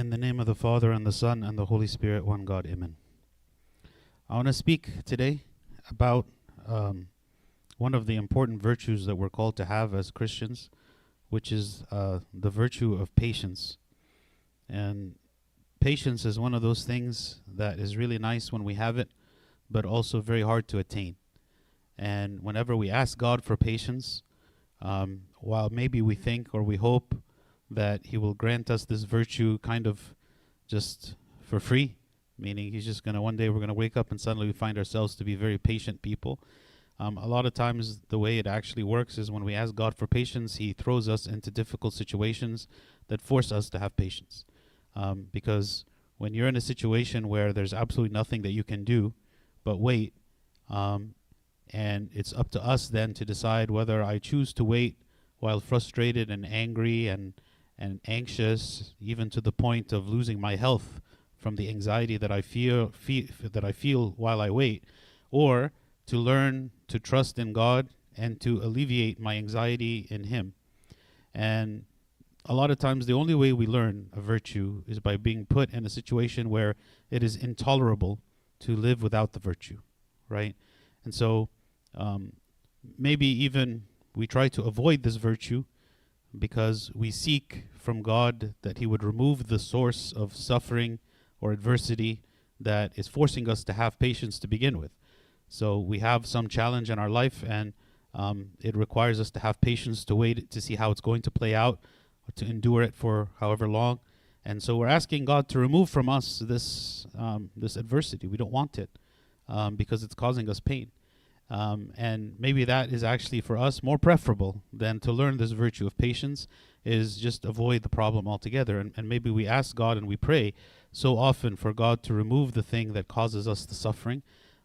In the name of the Father, and the Son, and the Holy Spirit, one God, amen. I want to speak today about one of the important virtues that we're called to have as Christians, which is the virtue of patience. And patience is one of those things that is really nice when we have it, but also very hard to attain. And whenever we ask God for patience, while maybe we think or we hope that he will grant us this virtue kind of just for free, meaning he's just going to, one day we're going to wake up and suddenly we find ourselves to be very patient people. A lot of times the way it actually works is when we ask God for patience, he throws us into difficult situations that force us to have patience. Because when you're in a situation where there's absolutely nothing that you can do but wait, and it's up to us then to decide whether I choose to wait while frustrated and angry and anxious, even to the point of losing my health from the anxiety that I feel while I wait, or to learn to trust in God and to alleviate my anxiety in him. And a lot of times the only way we learn a virtue is by being put in a situation where it is intolerable to live without the virtue, right? And so maybe even we try to avoid this virtue because we seek from God that he would remove the source of suffering or adversity that is forcing us to have patience to begin with. So we have some challenge in our life, and it requires us to have patience to wait to see how it's going to play out, or to endure it for however long. And so we're asking God to remove from us this adversity. We don't want it because it's causing us pain. And maybe that is actually for us more preferable than to learn this virtue of patience, is just avoid the problem altogether. And maybe we ask God and we pray so often for God to remove the thing that causes us the suffering,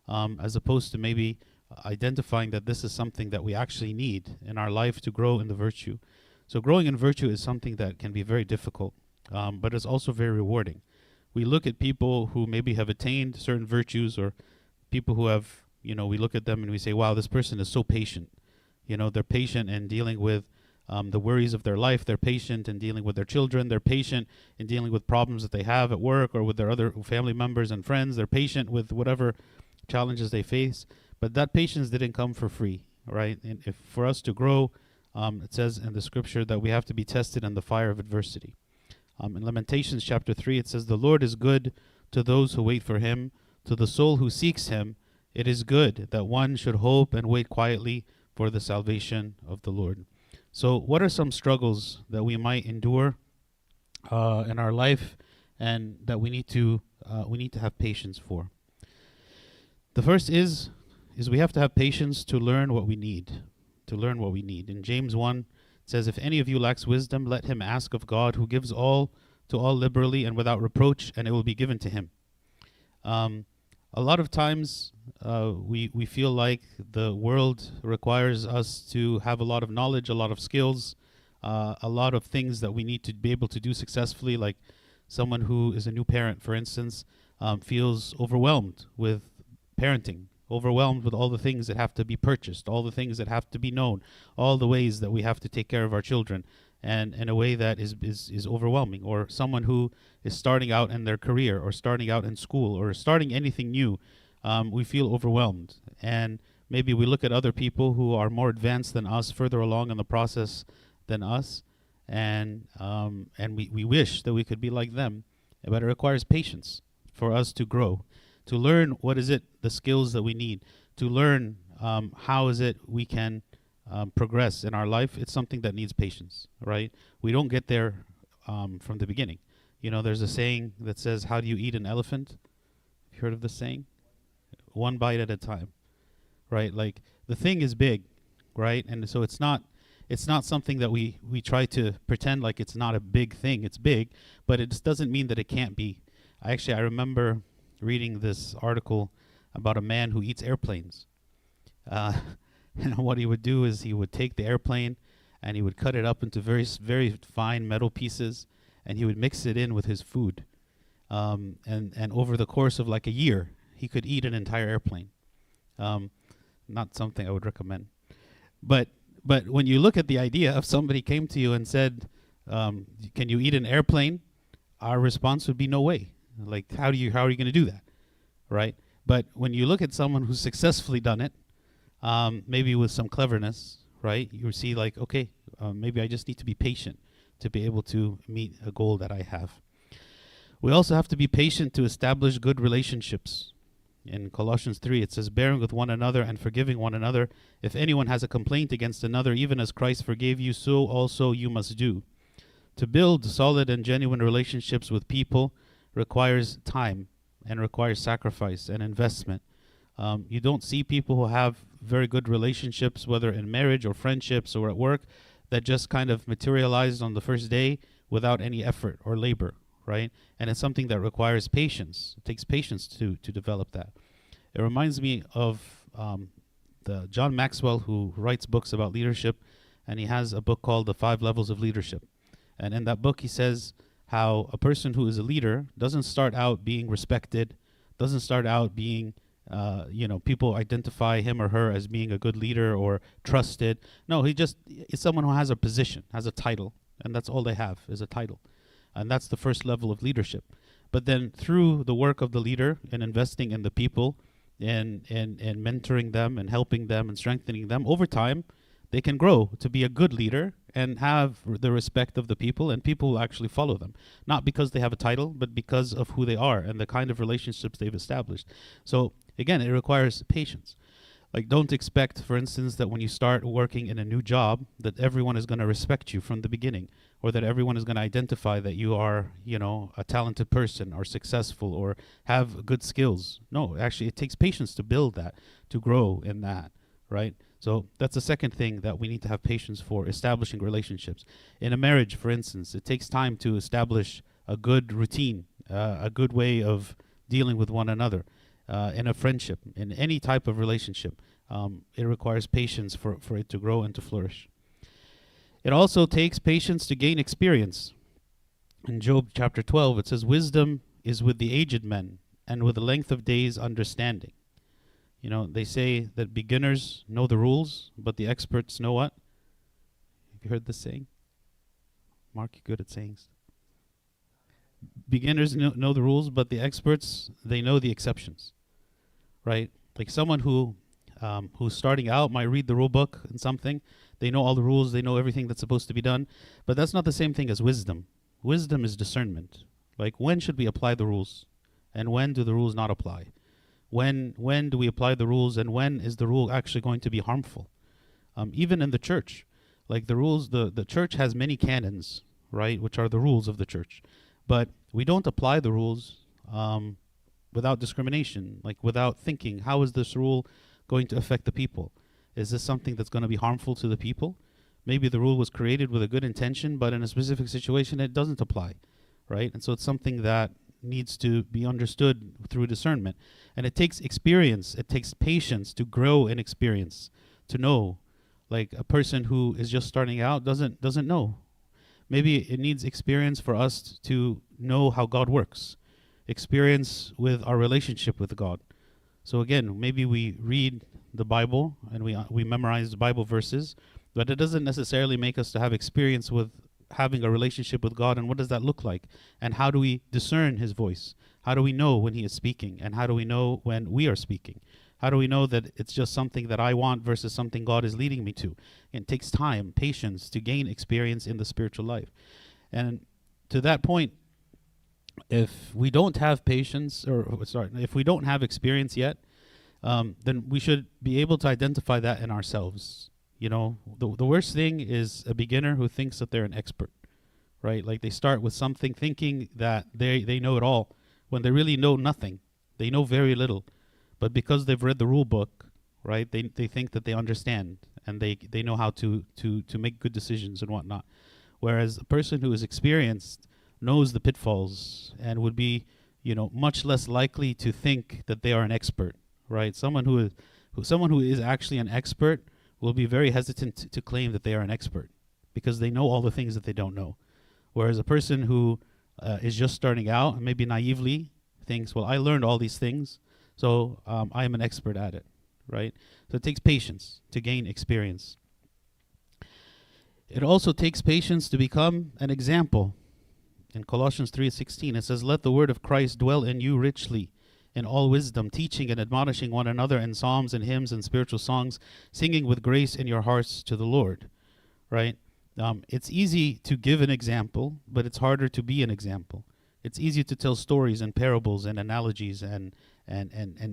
as opposed to maybe identifying that this is something that we actually need in our life to grow in the virtue. So growing in virtue is something that can be very difficult, but it's also very rewarding. We look at people who maybe have attained certain virtues, or people who have, we look at them and we say, wow, this person is so patient. They're patient in dealing with the worries of their life. They're patient in dealing with their children. They're patient in dealing with problems that they have at work or with their other family members and friends. They're patient with whatever challenges they face. But that patience didn't come for free, right? And if for us to grow, it says in the scripture that we have to be tested in the fire of adversity. In Lamentations chapter 3, it says, "The Lord is good to those who wait for him, to the soul who seeks him. It is good that one should hope and wait quietly for the salvation of the Lord." So what are some struggles that we might endure in our life and that we need to have patience for? The first is we have to have patience to learn what we need, In James 1, it says, "If any of you lacks wisdom, let him ask of God, who gives all to all liberally and without reproach, and it will be given to him." A lot of times we feel like the world requires us to have a lot of knowledge, a lot of skills, a lot of things that we need to be able to do successfully. Like someone who is a new parent, for instance, feels overwhelmed with parenting, overwhelmed with all the things that have to be purchased, all the things that have to be known, all the ways that we have to take care of our children, and in a way that is overwhelming. Or someone who is starting out in their career, or starting out in school, or starting anything new, we feel overwhelmed. And maybe we look at other people who are more advanced than us, further along in the process than us, and we wish that we could be like them. But it requires patience for us to grow, to learn what is it, the skills that we need, to learn how is it we can progress in our life. It's something that needs patience, right? We don't get there from the beginning. There's a saying that says, "How do you eat an elephant?" Have you heard of the saying? One bite at a time, right? Like, the thing is big, right? And so it's not something that we try to pretend like it's not a big thing. It's big, but it just doesn't mean that it can't be. I remember reading this article about a man who eats airplanes. And what he would do is he would take the airplane and he would cut it up into very, very fine metal pieces, and he would mix it in with his food. And over the course of like a year, he could eat an entire airplane. Not something I would recommend. But when you look at the idea, if somebody came to you and said, "Can you eat an airplane?" our response would be no way. Like, how are you going to do that, right? But when you look at someone who's successfully done it, maybe with some cleverness, right, you see like, okay, maybe I just need to be patient to be able to meet a goal that I have. We also have to be patient to establish good relationships. In Colossians 3, it says, bearing with one another and forgiving one another. If anyone has a complaint against another, even as Christ forgave you, so also you must do. To build solid and genuine relationships with people requires time and requires sacrifice and investment. You don't see people who have very good relationships, whether in marriage or friendships or at work, that just kind of materialized on the first day without any effort or labor, right? And it's something that requires patience. It takes patience to develop that. It reminds me of the John Maxwell, who writes books about leadership, and he has a book called The 5 Levels of Leadership. And in that book, he says how a person who is a leader doesn't start out being respected, doesn't start out being, people identify him or her as being a good leader or trusted. No, he just is someone who has a position, has a title, and that's all they have is a title. And that's the first level of leadership. But then through the work of the leader and investing in the people and mentoring them and helping them and strengthening them, over time, they can grow to be a good leader and have the respect of the people, and people will actually follow them. Not because they have a title, but because of who they are and the kind of relationships they've established. So again, it requires patience. Like, don't expect, for instance, that when you start working in a new job, that everyone is going to respect you from the beginning, or that everyone is going to identify that you are, a talented person or successful or have good skills. No, actually, it takes patience to build that, to grow in that, right? So that's the second thing that we need to have patience for, establishing relationships. In a marriage, for instance, it takes time to establish a good routine, a good way of dealing with one another. In a friendship, in any type of relationship, it requires patience for it to grow and to flourish. It also takes patience to gain experience. In Job chapter 12, it says, wisdom is with the aged men, and with the length of days understanding. They say that beginners know the rules, but the experts know what? Have you heard this saying? Mark, you're good at sayings. Beginners know the rules, but the experts, they know the exceptions, right? Like someone who's starting out might read the rule book and something. They know all the rules. They know everything that's supposed to be done. But that's not the same thing as wisdom. Wisdom is discernment. Like, when should we apply the rules? And when do the rules not apply? When do we apply the rules? And when is the rule actually going to be harmful? Even in the church, like the rules, the church has many canons, right, which are the rules of the church. But we don't apply the rules without discrimination, like without thinking, how is this rule going to affect the people? Is this something that's going to be harmful to the people? Maybe the rule was created with a good intention, but in a specific situation, it doesn't apply, right? And so it's something that needs to be understood through discernment. And it takes experience, it takes patience to grow in experience, to know. Like a person who is just starting out doesn't know. Maybe it needs experience for us to know how God works, experience with our relationship with God. So again, maybe we read the Bible and we memorize the Bible verses, but it doesn't necessarily make us to have experience with having a relationship with God, and what does that look like, and how do we discern His voice? How do we know when He is speaking, and how do we know when we are speaking? How do we know that it's just something that I want versus something God is leading me to? And it takes time, patience, to gain experience in the spiritual life. And to that point, if we don't have patience, if we don't have experience yet, then we should be able to identify that in ourselves. The worst thing is a beginner who thinks that they're an expert, right? Like they start with something thinking that they know it all, when they really know nothing. They know very little. But because they've read the rule book, right, they think that they understand and they know how to make good decisions and whatnot. Whereas a person who is experienced knows the pitfalls and would be, much less likely to think that they are an expert, right? Someone who is actually an expert will be very hesitant to claim that they are an expert because they know all the things that they don't know. Whereas a person who is just starting out and maybe naively thinks, well, I learned all these things, so I am an expert at it, right? So it takes patience to gain experience. It also takes patience to become an example. In Colossians 3:16, it says, "Let the word of Christ dwell in you richly, in all wisdom, teaching and admonishing one another in psalms and hymns and spiritual songs, singing with grace in your hearts to the Lord." Right? It's easy to give an example, but it's harder to be an example. It's easy to tell stories and parables and analogies and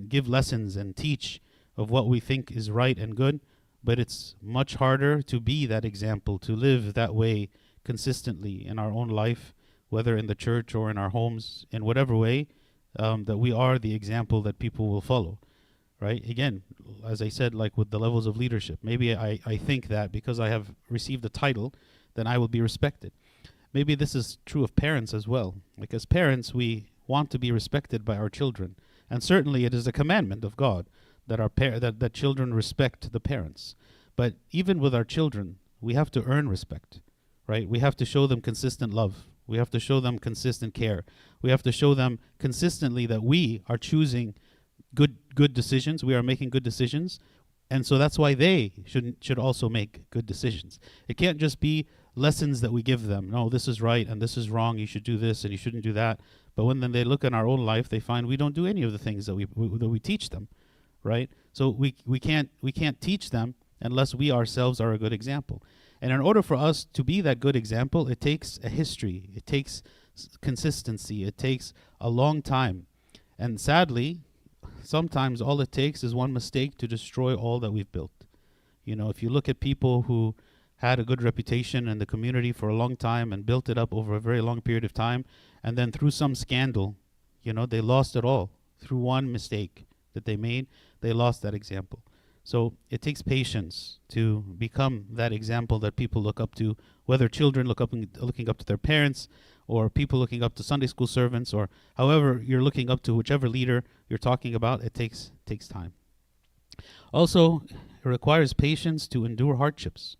give lessons and teach of what we think is right and good, but it's much harder to be that example, to live that way consistently in our own life, whether in the church or in our homes, in whatever way, that we are the example that people will follow, right? Again, as I said, like with the levels of leadership, maybe I think that because I have received a title, then I will be respected. Maybe this is true of parents as well. Like as parents, we want to be respected by our children. And certainly it is a commandment of God that that children respect the parents. But even with our children, we have to earn respect, right? We have to show them consistent love. We have to show them consistent care. We have to show them consistently that we are choosing good decisions. We are making good decisions. And so that's why they should also make good decisions. It can't just be lessons that we give them. No, this is right and this is wrong. You should do this and you shouldn't do that. But when then they look in our own life, they find we don't do any of the things that we teach them, right? So we can't teach them unless we ourselves are a good example. And in order for us to be that good example, it takes a history, it takes consistency, it takes a long time. And sadly, sometimes all it takes is one mistake to destroy all that we've built. You know, if you look at people who had a good reputation in the community for a long time and built it up over a very long period of time, and then through some scandal, you know, they lost it all. Through one mistake that they made, they lost that example. So it takes patience to become that example that people look up to, whether children looking up to their parents or people looking up to Sunday school servants or however you're looking up to, whichever leader you're talking about, it takes time. Also, it requires patience to endure hardships.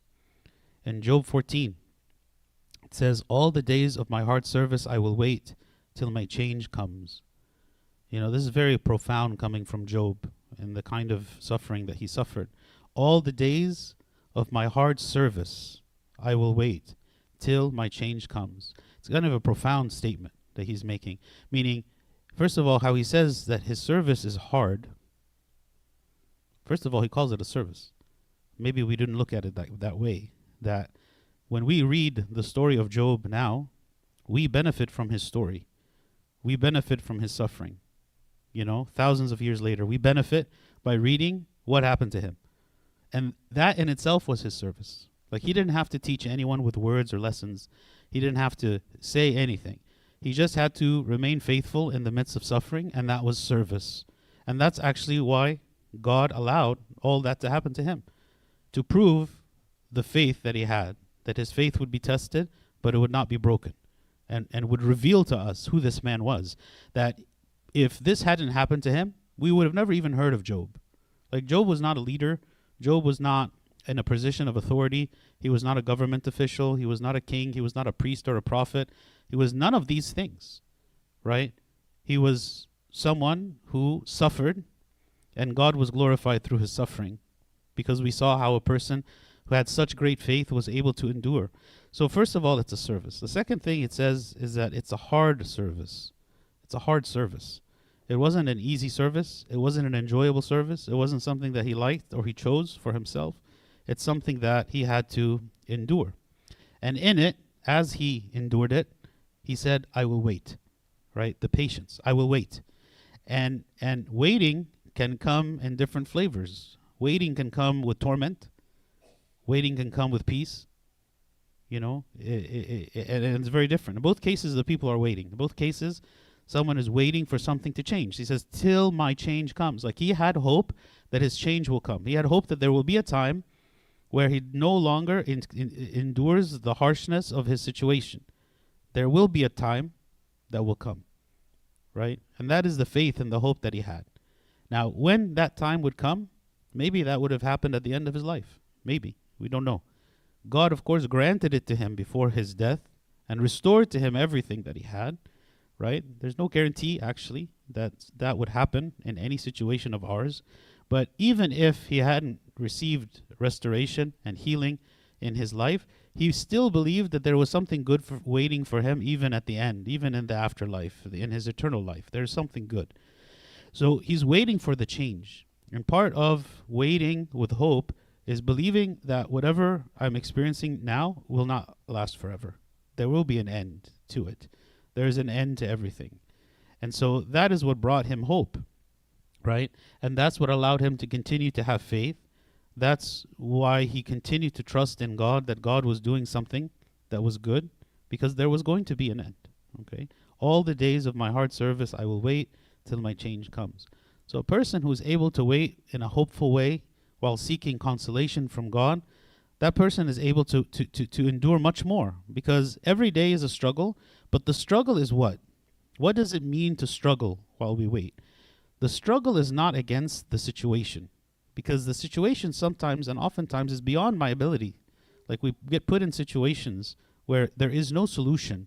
In Job 14, it says, "All the days of my hard service I will wait till my change comes." You know, this is very profound coming from Job and the kind of suffering that he suffered. All the days of my hard service, I will wait till my change comes. It's kind of a profound statement that he's making. Meaning, first of all, how he says that his service is hard. First of all, he calls it a service. Maybe we didn't look at it that way. That when we read the story of Job now, we benefit from his story. We benefit from his suffering. You know, thousands of years later, we benefit by reading what happened to him. And that in itself was his service. Like, he didn't have to teach anyone with words or lessons. He didn't have to say anything. He just had to remain faithful in the midst of suffering, and that was service. And that's actually why God allowed all that to happen to him, to prove the faith that he had, that his faith would be tested, but it would not be broken, and would reveal to us who this man was, that if this hadn't happened to him, we would have never even heard of Job. Like, Job was not a leader. Job was not in a position of authority. He was not a government official. He was not a king. He was not a priest or a prophet. He was none of these things, right? He was someone who suffered, and God was glorified through his suffering, because we saw how a person who had such great faith was able to endure. So first of all, it's a service. The second thing it says is that it's a hard service. It's a hard service. It wasn't an easy service. It wasn't an enjoyable service. It wasn't something that he liked or he chose for himself. It's something that he had to endure. And in it, as he endured it, he said, "I will wait," right? The patience, I will wait. And waiting can come in different flavors. Waiting can come with torment. Waiting can come with peace. You know, and it's very different. In both cases, the people are waiting. In both cases, someone is waiting for something to change. He says, "Till my change comes." Like, he had hope that his change will come. He had hope that there will be a time where he no longer endures the harshness of his situation. There will be a time that will come, right? And that is the faith and the hope that he had. Now, when that time would come, maybe that would have happened at the end of his life. Maybe. We don't know. God, of course, granted it to him before his death and restored to him everything that he had. Right? There's no guarantee, actually, that would happen in any situation of ours. But even if he hadn't received restoration and healing in his life, he still believed that there was something good for waiting for him even at the end, even in the afterlife, in his eternal life. There's something good. So he's waiting for the change. And part of waiting with hope is believing that whatever I'm experiencing now will not last forever. There will be an end to it. There is an end to everything. And so that is what brought him hope, right? And that's what allowed him to continue to have faith. That's why he continued to trust in God, that God was doing something that was good, because there was going to be an end, okay? All the days of my hard service, I will wait till my change comes. So a person who's able to wait in a hopeful way while seeking consolation from God, that person is able to endure much more, because every day is a struggle, but the struggle is what? What does it mean to struggle while we wait? The struggle is not against the situation, because the situation sometimes and oftentimes is beyond my ability. Like, we get put in situations where there is no solution.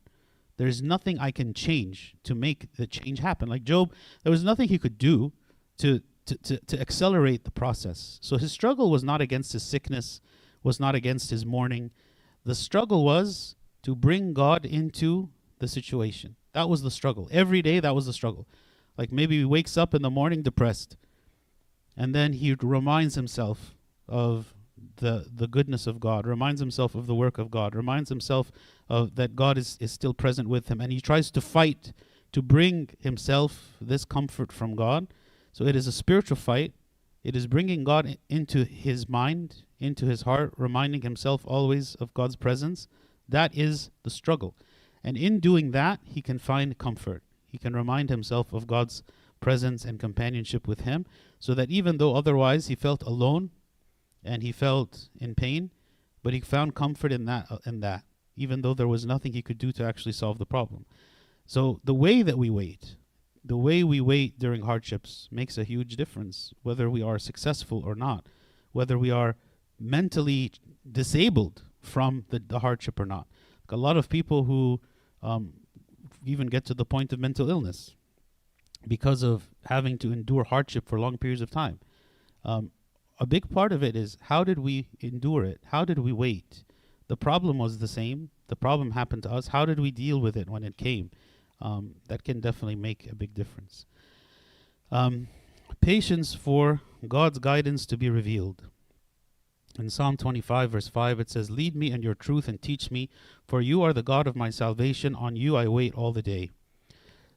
There is nothing I can change to make the change happen. Like Job, there was nothing he could do to accelerate the process. So his struggle was not against his sickness, was not against his mourning. The struggle was to bring God into the situation. That was the struggle. Every day, that was the struggle. Like, maybe he wakes up in the morning depressed, and then he reminds himself of the goodness of God, reminds himself of the work of God, reminds himself of that God is still present with him, and he tries to fight to bring himself this comfort from God. So it is a spiritual fight. It is bringing God into his mind, into his heart, reminding himself always of God's presence. That is the struggle. And in doing that, he can find comfort. He can remind himself of God's presence and companionship with him, so that even though otherwise he felt alone and he felt in pain, but he found comfort in that, even though there was nothing he could do to actually solve the problem. So the way we wait during hardships makes a huge difference, whether we are successful or not, whether we are mentally disabled from the hardship or not. Like, a lot of people who even get to the point of mental illness because of having to endure hardship for long periods of time. A big part of it is, how did we endure it? How did we wait? The problem was the same. The problem happened to us. How did we deal with it when it came? That can definitely make a big difference. Patience for God's guidance to be revealed. In Psalm 25, verse 5, it says, "Lead me in your truth and teach me, for you are the God of my salvation. On you I wait all the day."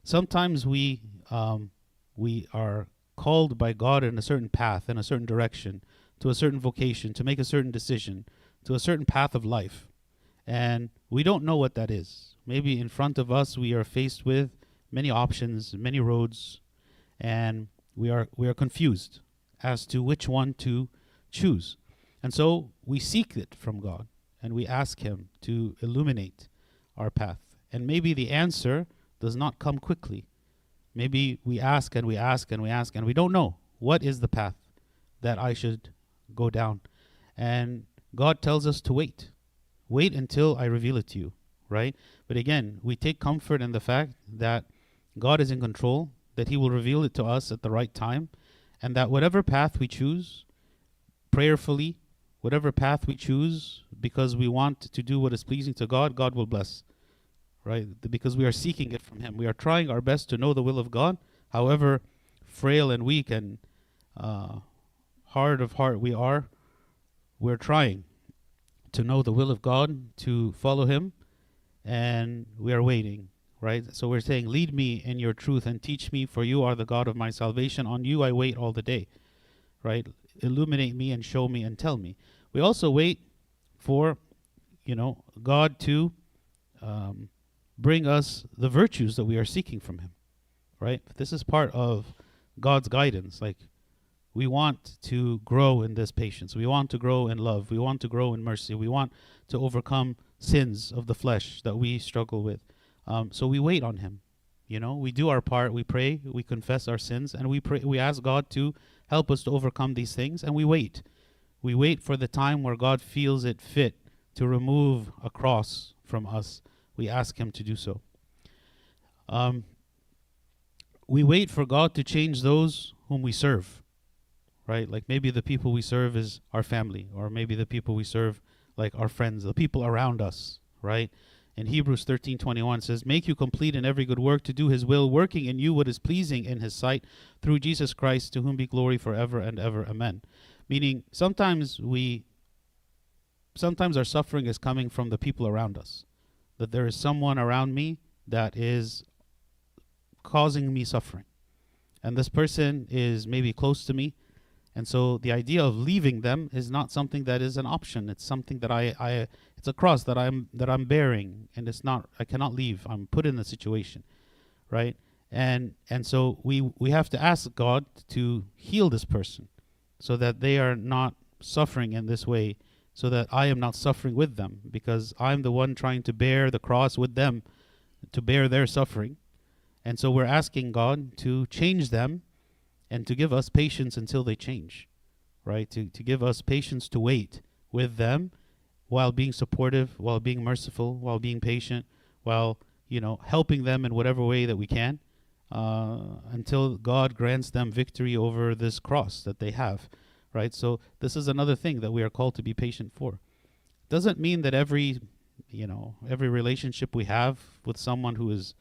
Sometimes we are called by God in a certain path, in a certain direction, to a certain vocation, to make a certain decision, to a certain path of life. And we don't know what that is. Maybe in front of us we are faced with many options, many roads, and we are confused as to which one to choose. And so we seek it from God, and we ask him to illuminate our path. And maybe the answer does not come quickly. Maybe we ask and we ask and we ask, and we don't know what is the path that I should go down. And God tells us to wait. Wait until I reveal it to you, right? But again, we take comfort in the fact that God is in control, that he will reveal it to us at the right time, and that whatever path we choose, prayerfully, whatever path we choose, because we want to do what is pleasing to God, God will bless. Right? Because we are seeking it from him. We are trying our best to know the will of God, however frail and weak and hard of heart we are. We're trying to know the will of God, to follow him, and we are waiting, right? So we're saying, "Lead me in your truth and teach me, for you are the God of my salvation. On you I wait all the day," right? Illuminate me and show me and tell me. We also wait for, God to bring us the virtues that we are seeking from him, right? This is part of God's guidance. Like, we want to grow in this patience. We want to grow in love. We want to grow in mercy. We want to overcome sins of the flesh that we struggle with. So we wait on him. We do our part. We pray. We confess our sins, and we pray. We ask God to help us to overcome these things, and we wait. We wait for the time where God feels it fit to remove a cross from us. We ask him to do so. We wait for God to change those whom we serve, right? Like, maybe the people we serve is our family, or maybe the people we serve, like our friends, the people around us, right? And Hebrews 13:21 says, make you complete in every good work to do his will, working in you what is pleasing in his sight through Jesus Christ, to whom be glory forever and ever. Amen. Meaning sometimes our suffering is coming from the people around us, that there is someone around me that is causing me suffering. And this person is maybe close to me. And so the idea of leaving them is not something that is an option. It's something that it's a cross that I'm bearing, and it's not, I cannot leave. I'm put in the situation, right? And so we have to ask God to heal this person so that they are not suffering in this way, so that I am not suffering with them, because I'm the one trying to bear the cross with them, to bear their suffering. And so we're asking God to change them and to give us patience until they change, right? To give us patience to wait with them while being supportive, while being merciful, while being patient, while, helping them in whatever way that we can, until God grants them victory over this cross that they have, right? So this is another thing that we are called to be patient for. Doesn't mean that every relationship we have with someone who is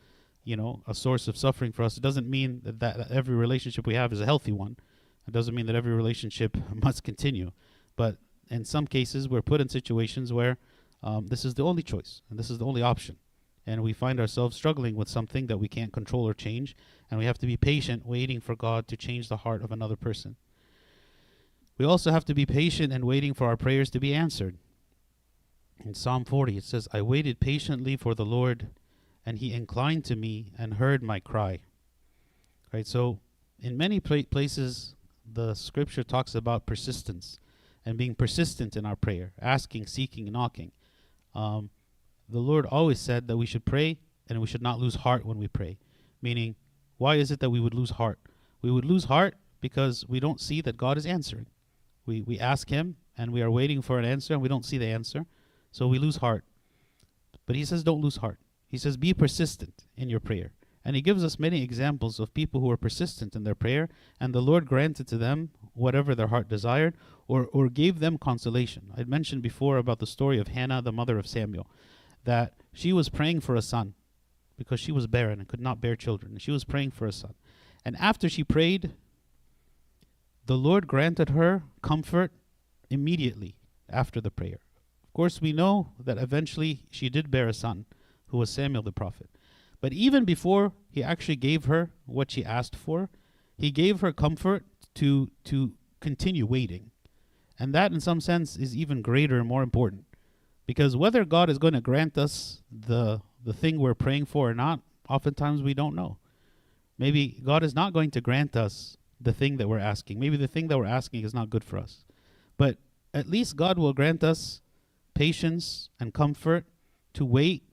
a source of suffering for us, it doesn't mean that every relationship we have is a healthy one. It doesn't mean that every relationship must continue. But in some cases, we're put in situations where this is the only choice and this is the only option. And we find ourselves struggling with something that we can't control or change. And we have to be patient, waiting for God to change the heart of another person. We also have to be patient and waiting for our prayers to be answered. In Psalm 40, it says, I waited patiently for the Lord, and he inclined to me and heard my cry. Right? So in many places, the scripture talks about persistence and being persistent in our prayer, asking, seeking, knocking. The Lord always said that we should pray and we should not lose heart when we pray. Meaning, why is it that we would lose heart? We would lose heart because we don't see that God is answering. We ask him and we are waiting for an answer and we don't see the answer. So we lose heart. But he says, don't lose heart. He says, be persistent in your prayer. And he gives us many examples of people who were persistent in their prayer, and the Lord granted to them whatever their heart desired, or gave them consolation. I'd mentioned before about the story of Hannah, the mother of Samuel, that she was praying for a son because she was barren and could not bear children. She was praying for a son. And after she prayed, the Lord granted her comfort immediately after the prayer. Of course, we know that eventually she did bear a son, who was Samuel the prophet. But even before he actually gave her what she asked for, he gave her comfort to continue waiting. And that, in some sense, is even greater and more important. Because whether God is going to grant us the thing we're praying for or not, oftentimes we don't know. Maybe God is not going to grant us the thing that we're asking. Maybe the thing that we're asking is not good for us. But at least God will grant us patience and comfort to wait,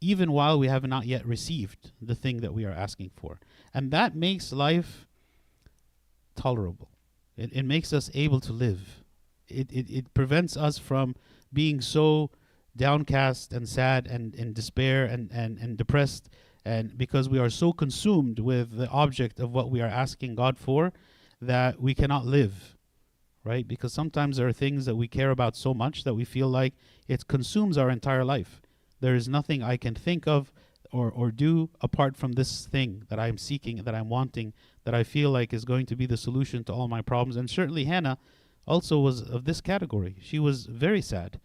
even while we have not yet received the thing that we are asking for. And that makes life tolerable. It makes us able to live. It prevents us from being so downcast and sad and in despair and depressed, and because we are so consumed with the object of what we are asking God for that we cannot live, right? Because sometimes there are things that we care about so much that we feel like it consumes our entire life. There is nothing I can think of or do apart from this thing that I'm seeking, that I'm wanting, that I feel like is going to be the solution to all my problems. And certainly Hannah also was of this category. She was very sad,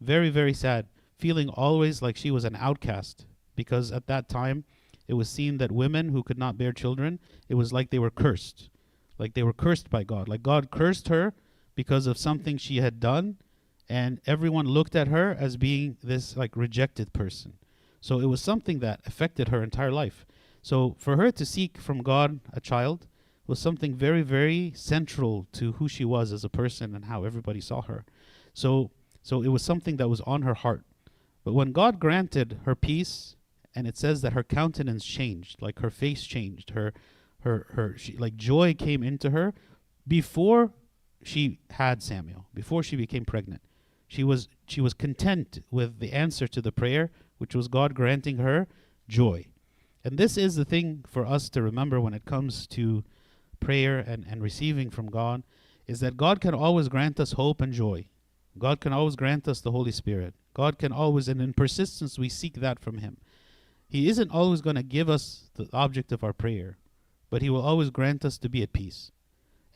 very, very sad, feeling always like she was an outcast, because at that time it was seen that women who could not bear children, it was like they were cursed, like they were cursed by God, like God cursed her because of something she had done. And everyone looked at her as being this like rejected person. So it was something that affected her entire life. So for her to seek from God a child was something very, very central to who she was as a person and how everybody saw her. So it was something that was on her heart. But when God granted her peace, and it says that her countenance changed, like her face changed, her joy came into her before she had Samuel, before she became pregnant. She was content with the answer to the prayer, which was God granting her joy. And this is the thing for us to remember when it comes to prayer and receiving from God, is that God can always grant us hope and joy. God can always grant us the Holy Spirit. God can always, and in persistence, we seek that from him. He isn't always going to give us the object of our prayer, but he will always grant us to be at peace.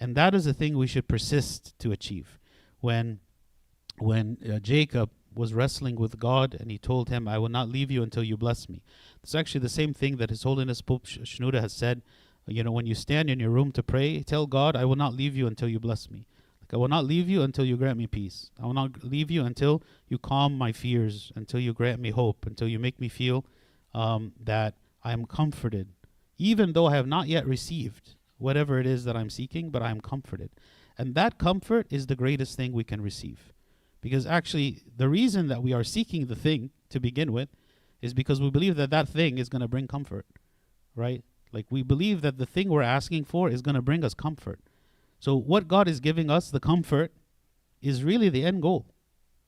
And that is the thing we should persist to achieve. When Jacob was wrestling with God and he told him, I will not leave you until you bless me. It's actually the same thing that His Holiness Pope Shenouda has said. You know, when you stand in your room to pray, tell God, I will not leave you until you bless me. Like, I will not leave you until you grant me peace. I will not leave you until you calm my fears, until you grant me hope, until you make me feel that I am comforted, even though I have not yet received whatever it is that I'm seeking, but I am comforted. And that comfort is the greatest thing we can receive. Because actually, the reason that we are seeking the thing to begin with is because we believe that that thing is going to bring comfort, right? Like, we believe that the thing we're asking for is going to bring us comfort. So what God is giving us, the comfort, is really the end goal.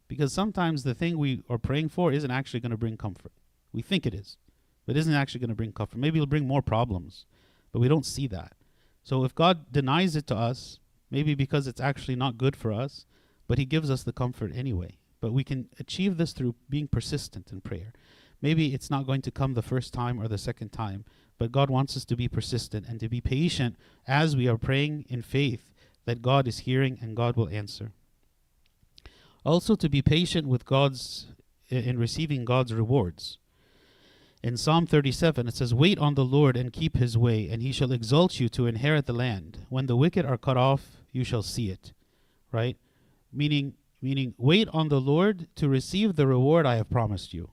Because sometimes the thing we are praying for isn't actually going to bring comfort. We think it is, but isn't actually going to bring comfort. Maybe it'll bring more problems, but we don't see that. So if God denies it to us, maybe because it's actually not good for us, but he gives us the comfort anyway. But we can achieve this through being persistent in prayer. Maybe it's not going to come the first time or the second time, but God wants us to be persistent and to be patient as we are praying in faith that God is hearing and God will answer. Also, to be patient with God's in receiving God's rewards. In Psalm 37, it says, wait on the Lord and keep his way, and he shall exalt you to inherit the land. When the wicked are cut off, you shall see it. Right? Meaning, wait on the Lord to receive the reward I have promised you.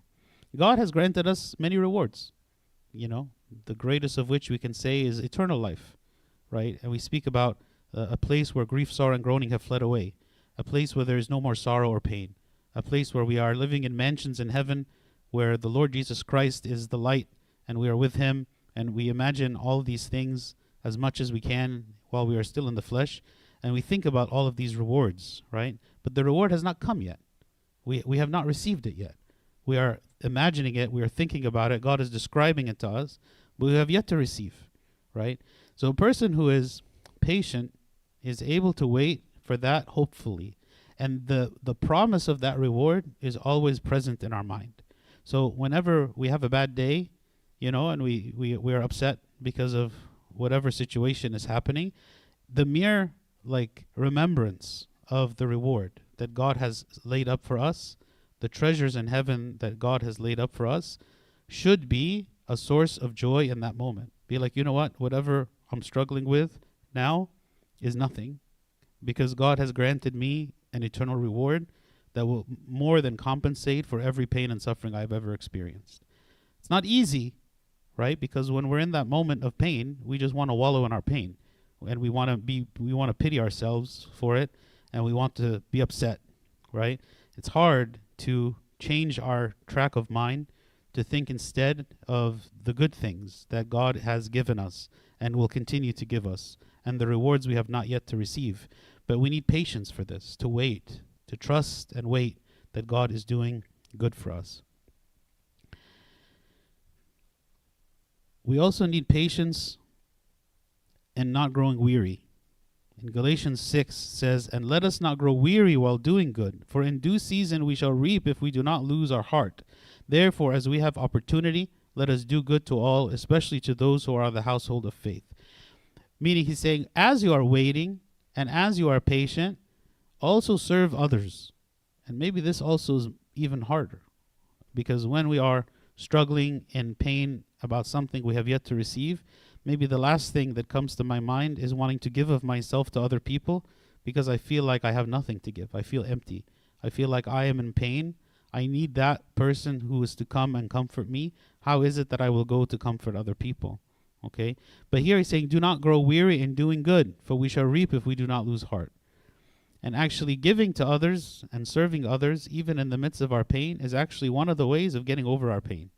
God has granted us many rewards, you know, the greatest of which we can say is eternal life, right? And we speak about a place where grief, sorrow, and groaning have fled away, a place where there is no more sorrow or pain, a place where we are living in mansions in heaven, where the Lord Jesus Christ is the light, and we are with him, and we imagine all these things as much as we can while we are still in the flesh. And we think about all of these rewards, right? But the reward has not come yet. We have not received it yet. We are imagining it. We are thinking about it. God is describing it to us, but we have yet to receive, right? So a person who is patient is able to wait for that hopefully. And the promise of that reward is always present in our mind. So whenever we have a bad day, you know, and we are upset because of whatever situation is happening, the mere remembrance of the reward that God has laid up for us, the treasures in heaven that God has laid up for us, should be a source of joy in that moment. Be like, you know what, whatever I'm struggling with now is nothing, because God has granted me an eternal reward that will more than compensate for every pain and suffering I've ever experienced. It's not easy, right? Because when we're in that moment of pain, we just want to wallow in our pain. And we want to pity ourselves for it, and we want to be upset, right? It's hard to change our track of mind to think instead of the good things that God has given us and will continue to give us, and the rewards we have not yet to receive. But we need patience for this, to wait, to trust and wait that God is doing good for us. We also need patience and not growing weary. In Galatians 6 says, and let us not grow weary while doing good, for in due season we shall reap if we do not lose our heart. Therefore, as we have opportunity, let us do good to all, especially to those who are of the household of faith. Meaning, he's saying, as you are waiting and as you are patient, also serve others. And maybe this also is even harder, because when we are struggling in pain about something we have yet to receive, maybe the last thing that comes to my mind is wanting to give of myself to other people, because I feel like I have nothing to give. I feel empty. I feel like I am in pain. I need that person who is to come and comfort me. How is it that I will go to comfort other people? Okay? But here he's saying, do not grow weary in doing good, for we shall reap if we do not lose heart. And actually giving to others and serving others, even in the midst of our pain, is actually one of the ways of getting over our pain,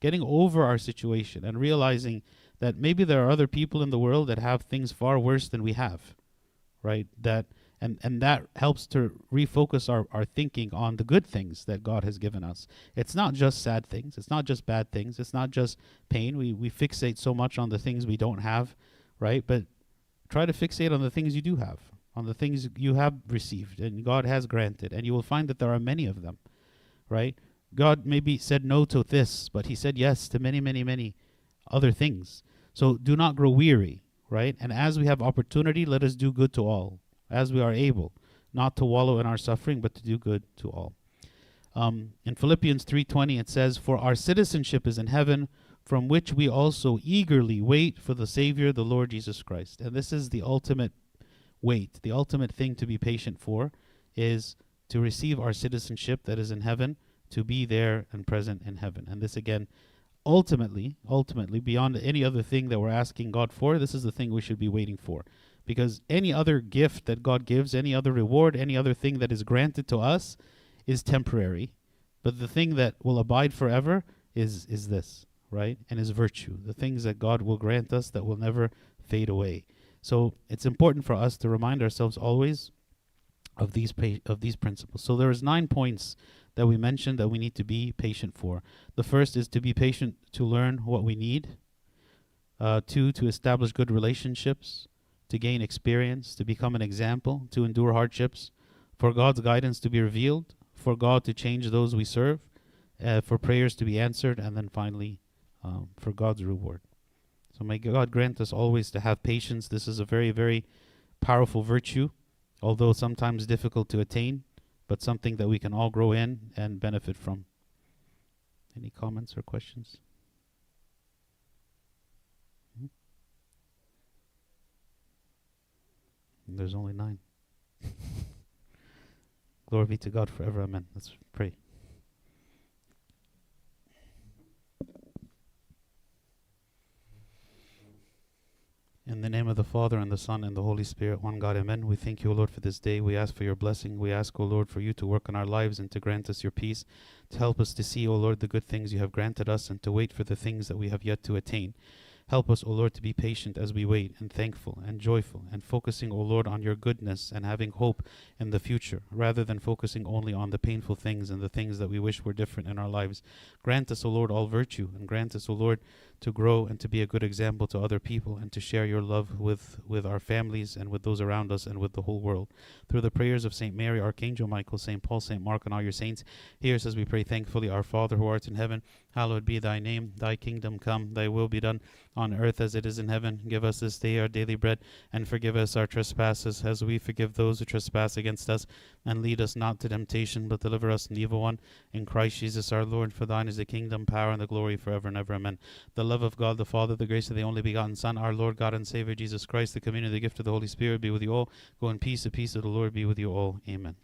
getting over our situation, and realizing that maybe there are other people in the world that have things far worse than we have, right? And that helps to refocus our thinking on the good things that God has given us. It's not just sad things. It's not just bad things. It's not just pain. We fixate so much on the things we don't have, right? But try to fixate on the things you do have, on the things you have received and God has granted, and you will find that there are many of them, right? God maybe said no to this, but he said yes to many, many, many other things. So do not grow weary, right? And as we have opportunity, let us do good to all, as we are able, not to wallow in our suffering, but to do good to all. In Philippians 3:20, it says, "For our citizenship is in heaven, from which we also eagerly wait for the Savior, the Lord Jesus Christ." And this is the ultimate wait. The ultimate thing to be patient for is to receive our citizenship that is in heaven, to be there and present in heaven. And this, again, ultimately, beyond any other thing that we're asking God for, this is the thing we should be waiting for. Because any other gift that God gives, any other reward, any other thing that is granted to us is temporary. But the thing that will abide forever is this, right? And is virtue. The things that God will grant us that will never fade away. So it's important for us to remind ourselves always of these principles. So there is 9 points that we mentioned that we need to be patient for. The first is to be patient to learn what we need. 2, to establish good relationships, to gain experience, to become an example, to endure hardships, for God's guidance to be revealed, for God to change those we serve, for prayers to be answered, and then finally, for God's reward. So may God grant us always to have patience. This is a very, very powerful virtue, although sometimes difficult to attain, but something that we can all grow in and benefit from. Any comments or questions? There's only 9. Glory be to God forever. Amen. Let's pray. In the name of the Father, and the Son, and the Holy Spirit, one God, amen. We thank you, O Lord, for this day. We ask for your blessing. We ask, O Lord, for you to work in our lives and to grant us your peace, to help us to see, O Lord, the good things you have granted us and to wait for the things that we have yet to attain. Help us, O Lord, to be patient as we wait, and thankful and joyful, and focusing, O Lord, on your goodness and having hope in the future, rather than focusing only on the painful things and the things that we wish were different in our lives. Grant us, O Lord, all virtue, and grant us, O Lord, to grow and to be a good example to other people and to share your love with our families and with those around us and with the whole world. Through the prayers of St. Mary, Archangel Michael, St. Paul, St. Mark, and all your saints, hear us as we pray thankfully. Our Father who art in heaven, hallowed be thy name. Thy kingdom come, thy will be done on earth as it is in heaven. Give us this day our daily bread, and forgive us our trespasses as we forgive those who trespass against us. And lead us not to temptation, but deliver us from the evil one. In Christ Jesus our Lord, for thine is the kingdom, power, and the glory forever and ever. Amen. The love of God the Father, the grace of the only begotten Son, our Lord God and Savior Jesus Christ, the communion of the gift of the Holy Spirit be with you all. Go in peace. The peace of the Lord be with you all. Amen.